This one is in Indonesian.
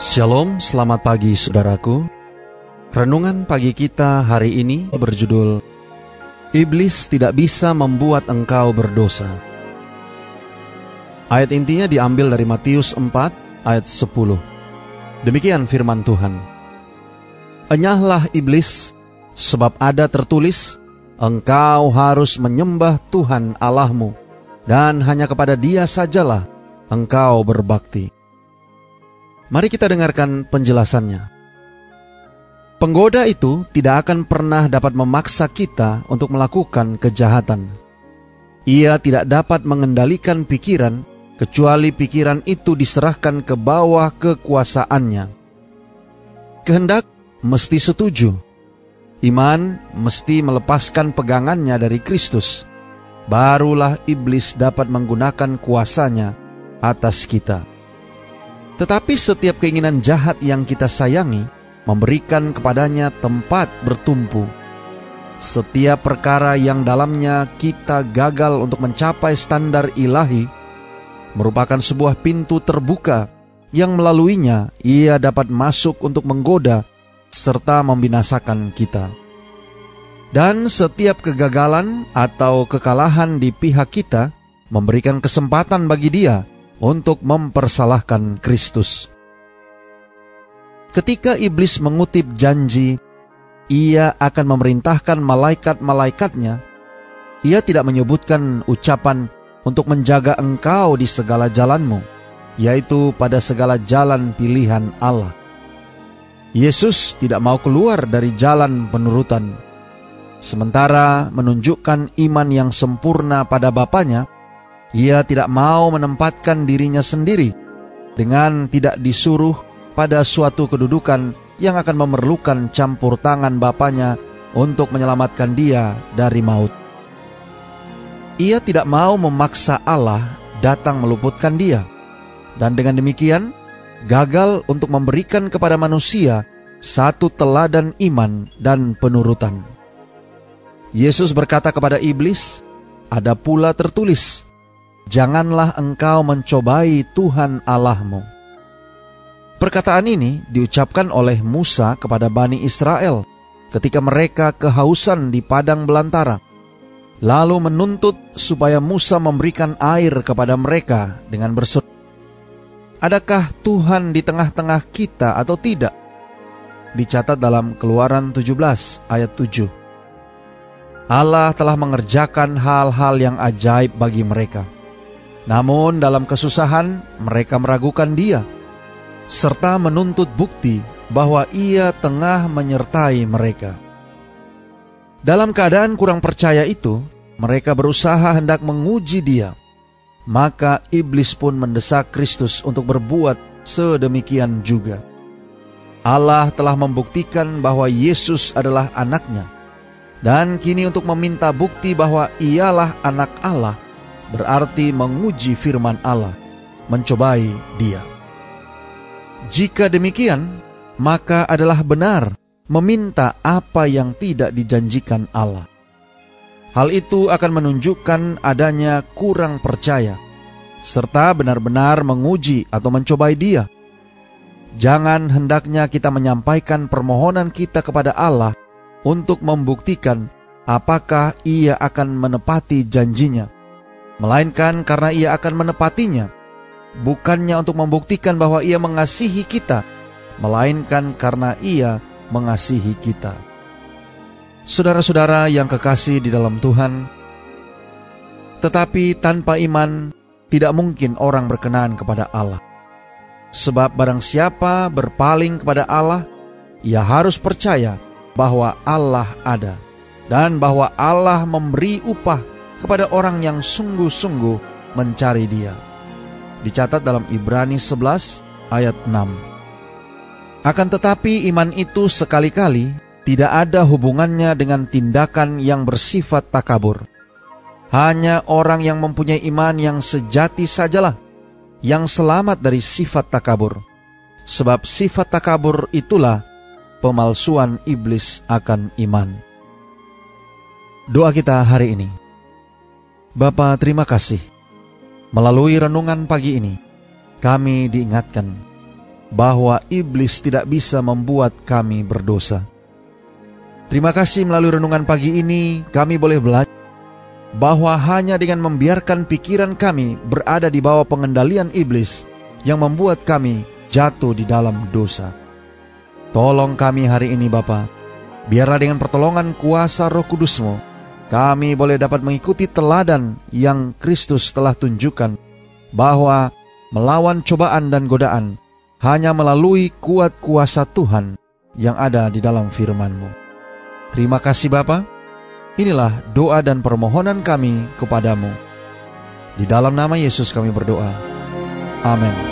Shalom, selamat pagi saudaraku. Renungan pagi kita hari ini berjudul Iblis tidak bisa membuat engkau berdosa. Ayat intinya diambil dari Matius 4 ayat 10. Demikian firman Tuhan. Enyahlah iblis, sebab ada tertulis, engkau harus menyembah Tuhan Allahmu, dan hanya kepada Dia sajalah engkau berbakti. Mari kita dengarkan penjelasannya. Penggoda itu tidak akan pernah dapat memaksa kita untuk melakukan kejahatan. Ia tidak dapat mengendalikan pikiran, kecuali pikiran itu diserahkan ke bawah kekuasaannya. Kehendak mesti setuju. Iman mesti melepaskan pegangannya dari Kristus. Barulah iblis dapat menggunakan kuasanya atas kita. Tetapi setiap keinginan jahat yang kita sayangi memberikan kepadanya tempat bertumpu. Setiap perkara yang dalamnya kita gagal untuk mencapai standar ilahi merupakan sebuah pintu terbuka yang melaluinya ia dapat masuk untuk menggoda serta membinasakan kita. Dan setiap kegagalan atau kekalahan di pihak kita memberikan kesempatan bagi dia untuk mempersalahkan Kristus. Ketika iblis mengutip janji, ia akan memerintahkan malaikat-malaikatnya. Ia tidak menyebutkan ucapan untuk menjaga engkau di segala jalanmu, yaitu pada segala jalan pilihan Allah. Yesus tidak mau keluar dari jalan penurutan, sementara menunjukkan iman yang sempurna pada Bapanya. Ia tidak mau menempatkan dirinya sendiri dengan tidak disuruh pada suatu kedudukan yang akan memerlukan campur tangan Bapanya untuk menyelamatkan dia dari maut. Ia tidak mau memaksa Allah datang meluputkan dia, dan dengan demikian gagal untuk memberikan kepada manusia satu teladan iman dan penurutan. Yesus berkata kepada iblis, "Ada pula tertulis, janganlah engkau mencobai Tuhan Allahmu." Perkataan ini diucapkan oleh Musa kepada Bani Israel ketika mereka kehausan di Padang Belantara, lalu menuntut supaya Musa memberikan air kepada mereka dengan berseru, "Adakah Tuhan di tengah-tengah kita atau tidak?" Dicatat dalam Keluaran 17 ayat 7. Allah telah mengerjakan hal-hal yang ajaib bagi mereka. Namun dalam kesusahan mereka meragukan Dia, serta menuntut bukti bahwa Ia tengah menyertai mereka. Dalam keadaan kurang percaya itu, mereka berusaha hendak menguji Dia. Maka iblis pun mendesak Kristus untuk berbuat sedemikian juga. Allah telah membuktikan bahwa Yesus adalah Anak-Nya, dan kini untuk meminta bukti bahwa Ialah Anak Allah berarti menguji firman Allah, mencobai Dia. Jika demikian, maka adalah benar meminta apa yang tidak dijanjikan Allah. Hal itu akan menunjukkan adanya kurang percaya, serta benar-benar menguji atau mencobai Dia. Jangan hendaknya kita menyampaikan permohonan kita kepada Allah untuk membuktikan apakah Ia akan menepati janjinya, melainkan karena Ia akan menepatinya, bukannya untuk membuktikan bahwa Ia mengasihi kita, melainkan karena Ia mengasihi kita. Saudara-saudara yang kekasih di dalam Tuhan, tetapi tanpa iman tidak mungkin orang berkenan kepada Allah. Sebab barang siapa berpaling kepada Allah, ia harus percaya bahwa Allah ada, dan bahwa Allah memberi upah kepada orang yang sungguh-sungguh mencari Dia. Dicatat dalam Ibrani 11 ayat 6. Akan tetapi iman itu sekali-kali tidak ada hubungannya dengan tindakan yang bersifat takabur. Hanya orang yang mempunyai iman yang sejati sajalah yang selamat dari sifat takabur. Sebab sifat takabur itulah pemalsuan iblis akan iman. Doa kita hari ini. Bapa, terima kasih. Melalui renungan pagi ini, kami diingatkan bahwa iblis tidak bisa membuat kami berdosa. Terima kasih melalui renungan pagi ini kami boleh belajar bahwa hanya dengan membiarkan pikiran kami berada di bawah pengendalian iblis yang membuat kami jatuh di dalam dosa. Tolong kami hari ini Bapa, biarlah dengan pertolongan kuasa Roh Kudus-Mu, kami boleh dapat mengikuti teladan yang Kristus telah tunjukkan, bahwa melawan cobaan dan godaan hanya melalui kuat kuasa Tuhan yang ada di dalam firman-Mu. Terima kasih Bapa. Inilah doa dan permohonan kami kepadamu. Di dalam nama Yesus kami berdoa. Amin.